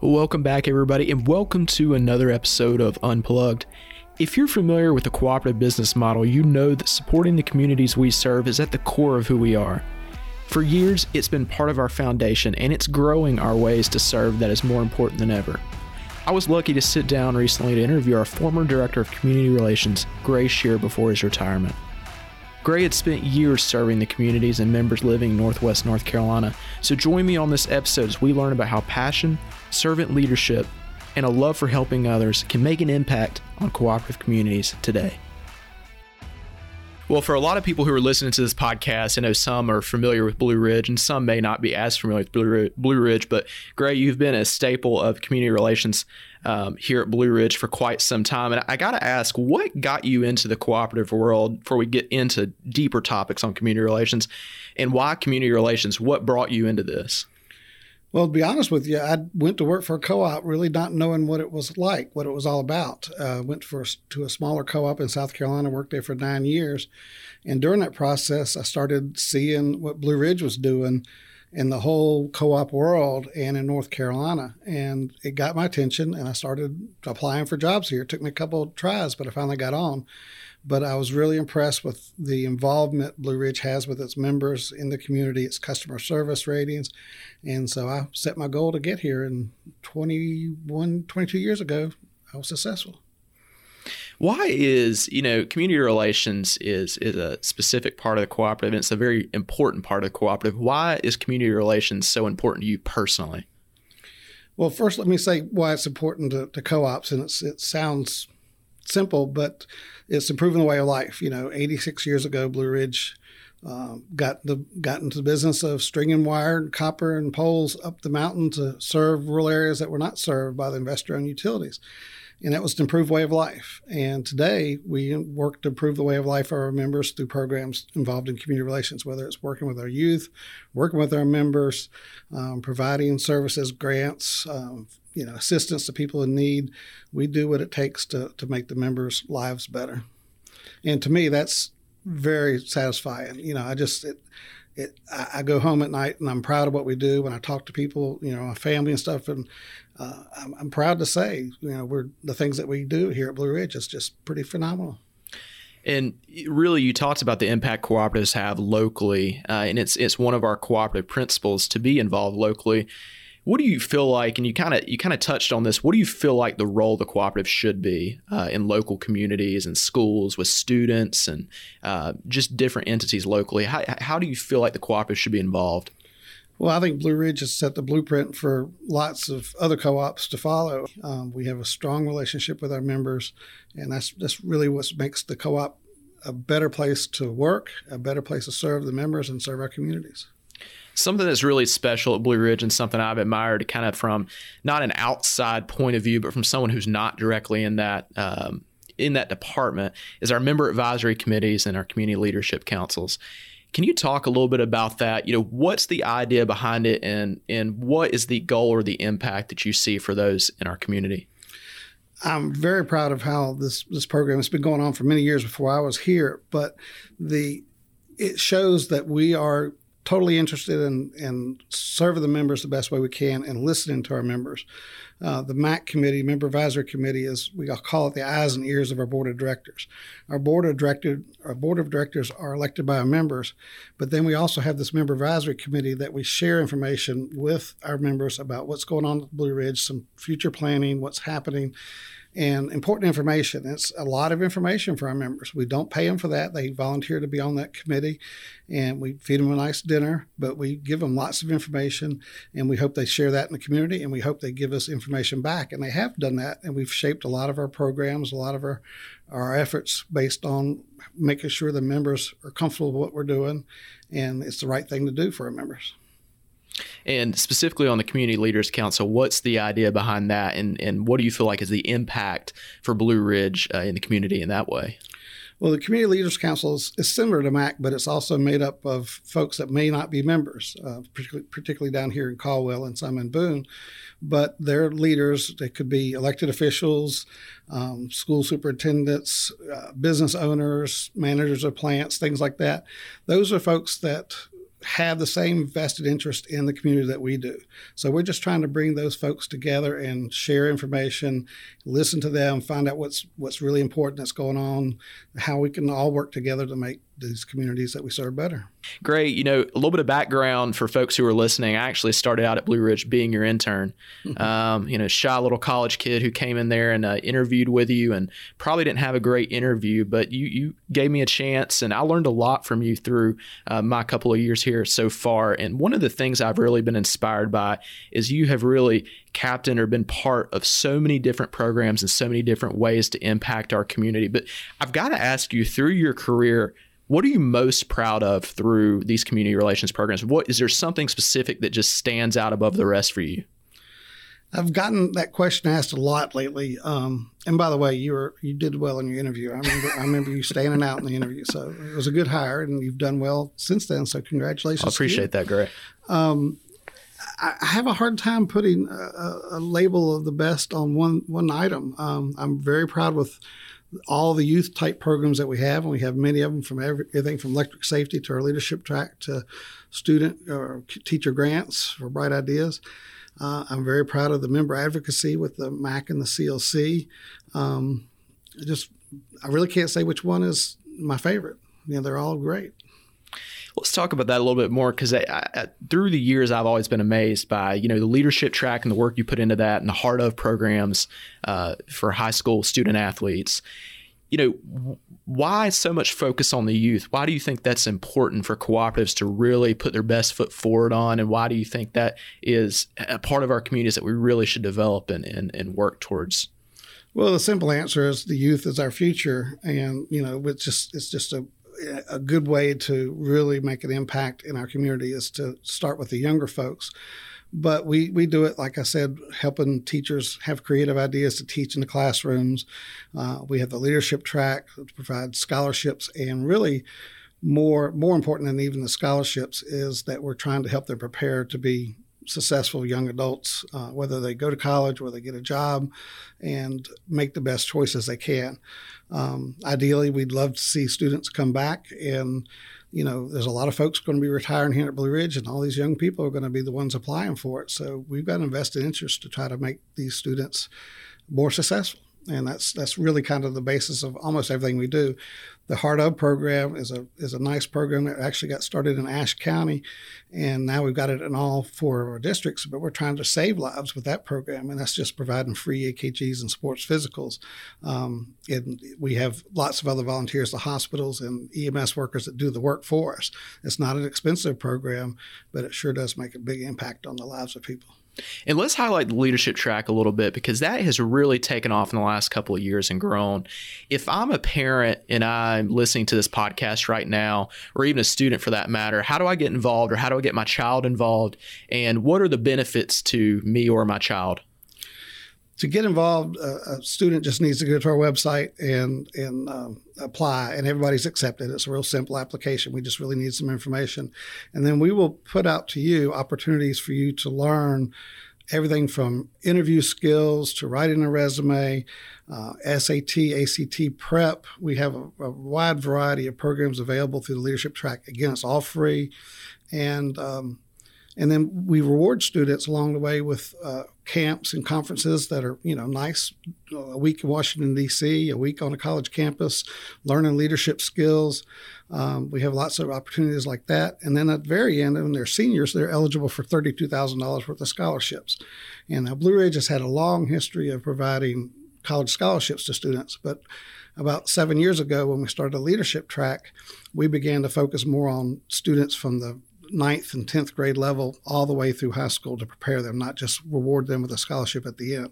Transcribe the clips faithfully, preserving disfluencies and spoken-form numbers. Welcome back, everybody, and welcome to another episode of Unplugged. If you're familiar with the cooperative business model, you know that supporting the communities we serve is at the core of who we are. For years, it's been part of our foundation, and it's growing our ways to serve that is more important than ever. I was lucky to sit down recently to interview our former Director of Community Relations, Gray Shear, before his retirement. Gray had spent years serving the communities and members living in Northwest North Carolina, so join me on this episode as we learn about how passion, servant leadership, and a love for helping others can make an impact on cooperative communities today. Well, for a lot of people who are listening to this podcast, I know some are familiar with Blue Ridge and some may not be as familiar with Blue Ridge, but Gray, you've been a staple of community relations um, here at Blue Ridge for quite some time. And I got to ask, what got you into the cooperative world before we get into deeper topics on community relations, and why community relations? What brought you into this? Well, to be honest with you, I went to work for a co-op really not knowing what it was like, what it was all about. Uh, went for, to a smaller co-op in South Carolina, worked there for nine years. And during that process, I started seeing what Blue Ridge was doing in the whole co-op world and in North Carolina. And it got my attention, and I started applying for jobs here. It took me a couple of tries, but I finally got on. But I was really impressed with the involvement Blue Ridge has with its members in the community, its customer service ratings. And so I set my goal to get here. And twenty-one, twenty-two years ago, I was successful. Why is, you know, community relations is, is a specific part of the cooperative, and it's a very important part of the cooperative. Why is community relations so important to you personally? Well, first, let me say why it's important to, to co-ops. And it's, it sounds simple, but it's improving the way of life. You know, eighty-six years ago, Blue Ridge uh, got the got into the business of stringing wire and copper and poles up the mountain to serve rural areas that were not served by the investor-owned utilities. And that was to improve way of life. And today, we work to improve the way of life of our members through programs involved in community relations, whether it's working with our youth, working with our members, um, providing services, grants, um, you know, assistance to people in need. We do what it takes to, to make the members' lives better. And to me, that's very satisfying. You know, I just, it, it, I go home at night and I'm proud of what we do. When I talk to people, you know, my family and stuff, and uh, I'm, I'm proud to say, you know, we're the things that we do here at Blue Ridge is just pretty phenomenal. And really, you talked about the impact cooperatives have locally, uh, and it's it's one of our cooperative principles to be involved locally. What do you feel like, and you kind of you kind of touched on this, what do you feel like the role the cooperative should be uh, in local communities and schools with students and uh, just different entities locally? How, how do you feel like the cooperative should be involved? Well, I think Blue Ridge has set the blueprint for lots of other co-ops to follow. Um, we have a strong relationship with our members, and that's, that's really what makes the co-op a better place to work, a better place to serve the members and serve our communities. Something that's really special at Blue Ridge and something I've admired kind of from not an outside point of view, but from someone who's not directly in that um, in that department is our member advisory committees and our community leadership councils. Can you talk a little bit about that? You know, what's the idea behind it, and and what is the goal or the impact that you see for those in our community? I'm very proud of how this, this program has been going on for many years before I was here, but the it shows that we are totally interested in, in serving the members the best way we can and listening to our members. Uh, the M A C committee, Member Advisory Committee, is we call it the eyes and ears of our board of directors. Our board of director, our board of directors are elected by our members, but then we also have this Member Advisory Committee that we share information with our members about what's going on at Blue Ridge, some future planning, what's happening, and important information. It's a lot of information for our members. We don't pay them for that. They volunteer to be on that committee, and we feed them a nice dinner, but we give them lots of information, and we hope they share that in the community, and we hope they give us information back. And they have done that, and we've shaped a lot of our programs, a lot of our, our efforts based on making sure the members are comfortable with what we're doing, and it's the right thing to do for our members. And specifically on the Community Leaders Council, what's the idea behind that, and, and what do you feel like is the impact for Blue Ridge uh, in the community in that way? Well, the Community Leaders Council is, is similar to M A C, but it's also made up of folks that may not be members, uh, particularly, particularly down here in Caldwell and some in Boone. But they're leaders. They could be elected officials, um, school superintendents, uh, business owners, managers of plants, things like that. Those are folks that have the same vested interest in the community that we do. So we're just trying to bring those folks together and share information, listen to them, find out what's what's really important that's going on, how we can all work together to make these communities that we serve better. Great. You know, a little bit of background for folks who are listening. I actually started out at Blue Ridge being your intern, um, you know, shy little college kid who came in there and uh, interviewed with you and probably didn't have a great interview, but you, you gave me a chance and I learned a lot from you through uh, my couple of years here so far. And one of the things I've really been inspired by is you have really captained or been part of so many different programs and so many different ways to impact our community. But I've got to ask you, through your career, what are you most proud of through these community relations programs? What is there something specific that just stands out above the rest for you? I've gotten that question asked a lot lately. Um, and by the way, you were you did well in your interview. I remember I remember you standing out in the interview. So it was a good hire, and you've done well since then. So congratulations. I appreciate that, Gray. Um, I have a hard time putting a, a label of the best on one one item. Um, I'm very proud with all the youth type programs that we have, and we have many of them, from every, everything from electric safety to our leadership track to student or teacher grants for bright ideas. Uh, I'm very proud of the member advocacy with the M A C and the C L C. Um, I just, I really can't say which one is my favorite. You know, they're all great. Let's talk about that a little bit more, because I, I, through the years, I've always been amazed by, you know, the leadership track and the work you put into that and the heart of programs uh, for high school student athletes. You know, why so much focus on the youth? Why do you think that's important for cooperatives to really put their best foot forward on? And why do you think that is a part of our communities that we really should develop and, and, and work towards? Well, the simple answer is the youth is our future. And, you know, it's just it's just a a good way to really make an impact in our community is to start with the younger folks. But we, we do it, like I said, helping teachers have creative ideas to teach in the classrooms. Uh, we have the leadership track to provide scholarships, and really more, more important than even the scholarships is that we're trying to help them prepare to be successful young adults, uh, whether they go to college, whether they get a job, and make the best choices they can. Um, ideally, we'd love to see students come back, and you know, there's a lot of folks going to be retiring here at Blue Ridge, and all these young people are going to be the ones applying for it. So we've got an invested interest to try to make these students more successful. And that's that's really kind of the basis of almost everything we do. The Heart Of program is a is a nice program that actually got started in Ashe County, and now we've got it in all four of our districts, but we're trying to save lives with that program, and that's just providing free E K Gs and sports physicals. Um, and we have lots of other volunteers, the hospitals and E M S workers that do the work for us. It's not an expensive program, but it sure does make a big impact on the lives of people. And let's highlight the leadership track a little bit, because that has really taken off in the last couple of years and grown. If I'm a parent and I'm listening to this podcast right now, or even a student for that matter, how do I get involved, or how do I get my child involved? And what are the benefits to me or my child? To get involved, a student just needs to go to our website and and um, apply, and everybody's accepted. It's a real simple application. We just really need some information. And then we will put out to you opportunities for you to learn everything from interview skills to writing a resume, uh, S A T, A C T prep. We have a, a wide variety of programs available through the leadership track. Again, it's all free. And um And then we reward students along the way with uh, camps and conferences that are, you know, nice. A week in Washington, D C, a week on a college campus, learning leadership skills. Um, we have lots of opportunities like that. And then at the very end, when they're seniors, they're eligible for thirty-two thousand dollars worth of scholarships. And now Blue Ridge has had a long history of providing college scholarships to students, but about seven years ago when we started a leadership track, we began to focus more on students from the ninth and tenth grade level all the way through high school to prepare them, not just reward them with a scholarship at the end.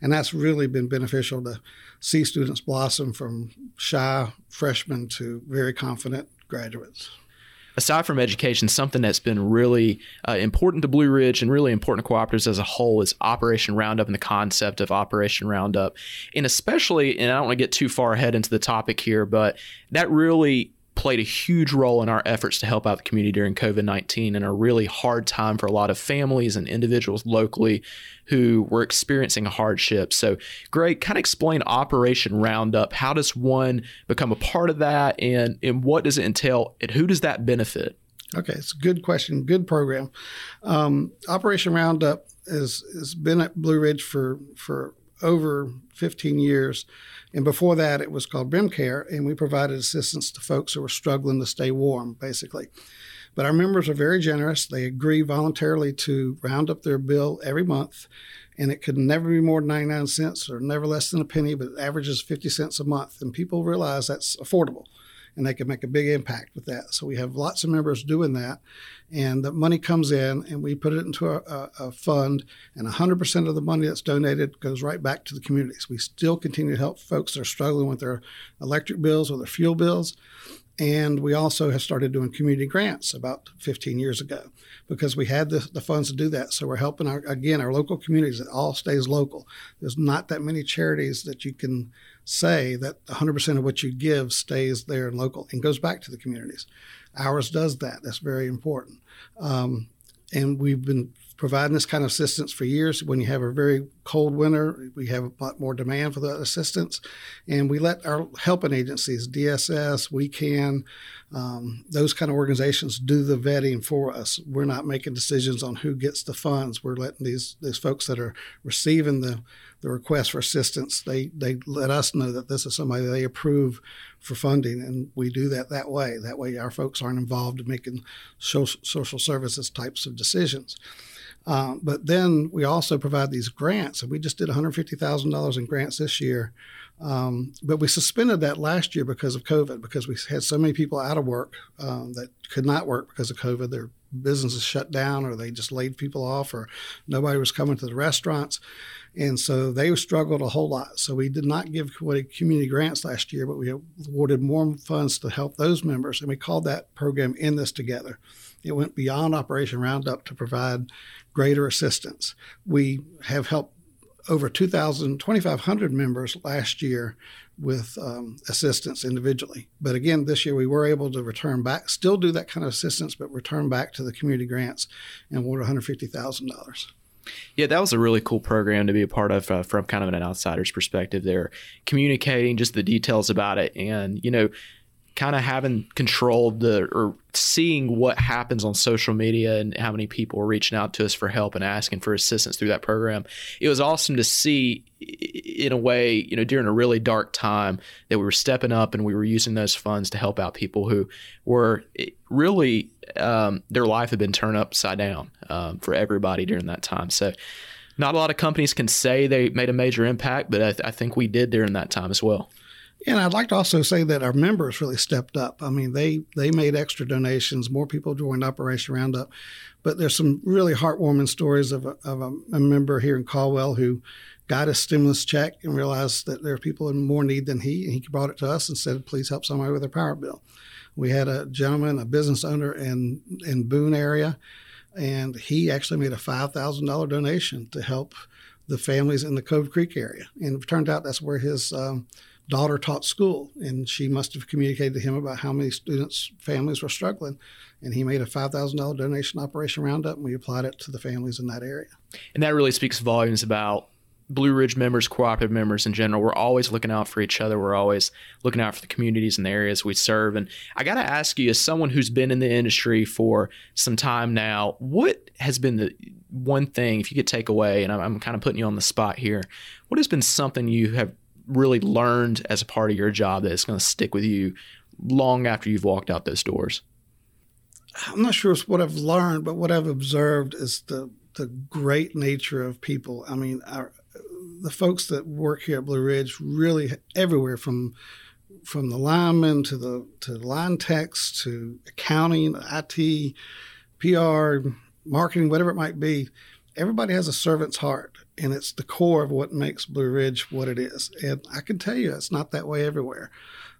And that's really been beneficial to see students blossom from shy freshmen to very confident graduates. Aside from education, something that's been really uh, important to Blue Ridge and really important to cooperatives as a whole is Operation Roundup and the concept of Operation Roundup. And especially, and I don't want to get too far ahead into the topic here, but that really played a huge role in our efforts to help out the community during COVID nineteen, and a really hard time for a lot of families and individuals locally who were experiencing hardship. So, Greg, kind of explain Operation Roundup. How does one become a part of that, and, and what does it entail, and who does that benefit? Okay, it's a good question, good program. Um, Operation Roundup has has been at Blue Ridge for for over fifteen years, and before that it was called BrimCare, and we provided assistance to folks who were struggling to stay warm, basically. But our members are very generous. They agree voluntarily to round up their bill every month, and it could never be more than ninety-nine cents or never less than a penny, but it averages fifty cents a month, and people realize that's affordable. And they can make a big impact with that. So we have lots of members doing that. And the money comes in, and we put it into a, a, a fund. And one hundred percent of the money that's donated goes right back to the communities. We still continue to help folks that are struggling with their electric bills or their fuel bills. And we also have started doing community grants about fifteen years ago because we had the, the funds to do that. So we're helping, our, again, our local communities. It all stays local. There's not that many charities that you can say that one hundred percent of what you give stays there and local and goes back to the communities. Ours does that. That's very important. Um, and we've been providing this kind of assistance for years. When you have a very cold winter, we have a lot more demand for the assistance. And we let our helping agencies, D S S, WE-CAN, um, those kind of organizations do the vetting for us. We're not making decisions on who gets the funds. We're letting these these folks that are receiving the, the request for assistance, they, they let us know that this is somebody they approve for funding. And we do that that way. That way our folks aren't involved in making social, social services types of decisions. Um, but then we also provide these grants, and we just did one hundred fifty thousand dollars in grants this year. Um, but we suspended that last year because of COVID, because we had so many people out of work um, that could not work because of COVID. Their businesses shut down, or they just laid people off, or nobody was coming to the restaurants. And so they struggled a whole lot. So we did not give community grants last year, but we awarded more funds to help those members. And we called that program In This Together. It went beyond Operation Roundup to provide greater assistance. We have helped over two thousand, twenty-five hundred members last year with um, assistance individually. But again, this year we were able to return back, still do that kind of assistance, but return back to the community grants and award one hundred fifty thousand dollars. Yeah, that was a really cool program to be a part of uh, from kind of an outsider's perspective there, communicating just the details about it and, you know, kind of having control the or seeing what happens on social media and how many people are reaching out to us for help and asking for assistance through that program. It was awesome to see, in a way, you know, during a really dark time, that we were stepping up and we were using those funds to help out people who were really, um, their life had been turned upside down um, for everybody during that time. So not a lot of companies can say they made a major impact, but I, th- I think we did during that time as well. And I'd like to also say that our members really stepped up. I mean, they they made extra donations. More people joined Operation Roundup. But there's some really heartwarming stories of a, of a, a member here in Caldwell who got a stimulus check and realized that there are people in more need than he. And he brought it to us and said, please help somebody with their power bill. We had a gentleman, a business owner in, in Boone area, and he actually made a five thousand dollars donation to help the families in the Cove Creek area. And it turned out that's where his um, daughter taught school, and she must have communicated to him about how many students, families were struggling. And he made a five thousand dollars donation, Operation Roundup, and we applied it to the families in that area. And that really speaks volumes about Blue Ridge members, cooperative members in general. We're always looking out for each other. We're always looking out for the communities and the areas we serve. And I got to ask you, as someone who's been in the industry for some time now, what has been the one thing, if you could take away, and I'm, I'm kind of putting you on the spot here, what has been something you have really learned as a part of your job that it's going to stick with you long after you've walked out those doors? I'm not sure it's what I've learned, but what I've observed is the the great nature of people. I mean, our, the folks that work here at Blue Ridge, really everywhere from from the linemen to the to line techs to accounting, I T, P R, marketing, whatever it might be. Everybody has a servant's heart, and it's the core of what makes Blue Ridge what it is. And I can tell you, it's not that way everywhere.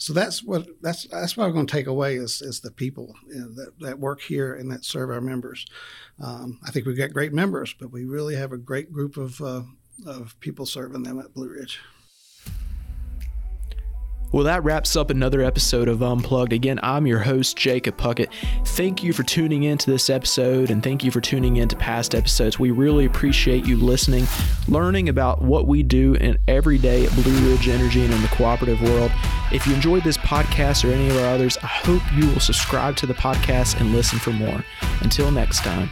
So that's what that's that's what I'm going to take away is is the people that, that work here and that serve our members. Um, I think we've got great members, but we really have a great group of uh, of people serving them at Blue Ridge. Well, that wraps up another episode of Unplugged. Again, I'm your host, Jacob Puckett. Thank you for tuning into this episode, and thank you for tuning into past episodes. We really appreciate you listening, learning about what we do in every day at Blue Ridge Energy and in the cooperative world. If you enjoyed this podcast or any of our others, I hope you will subscribe to the podcast and listen for more. Until next time.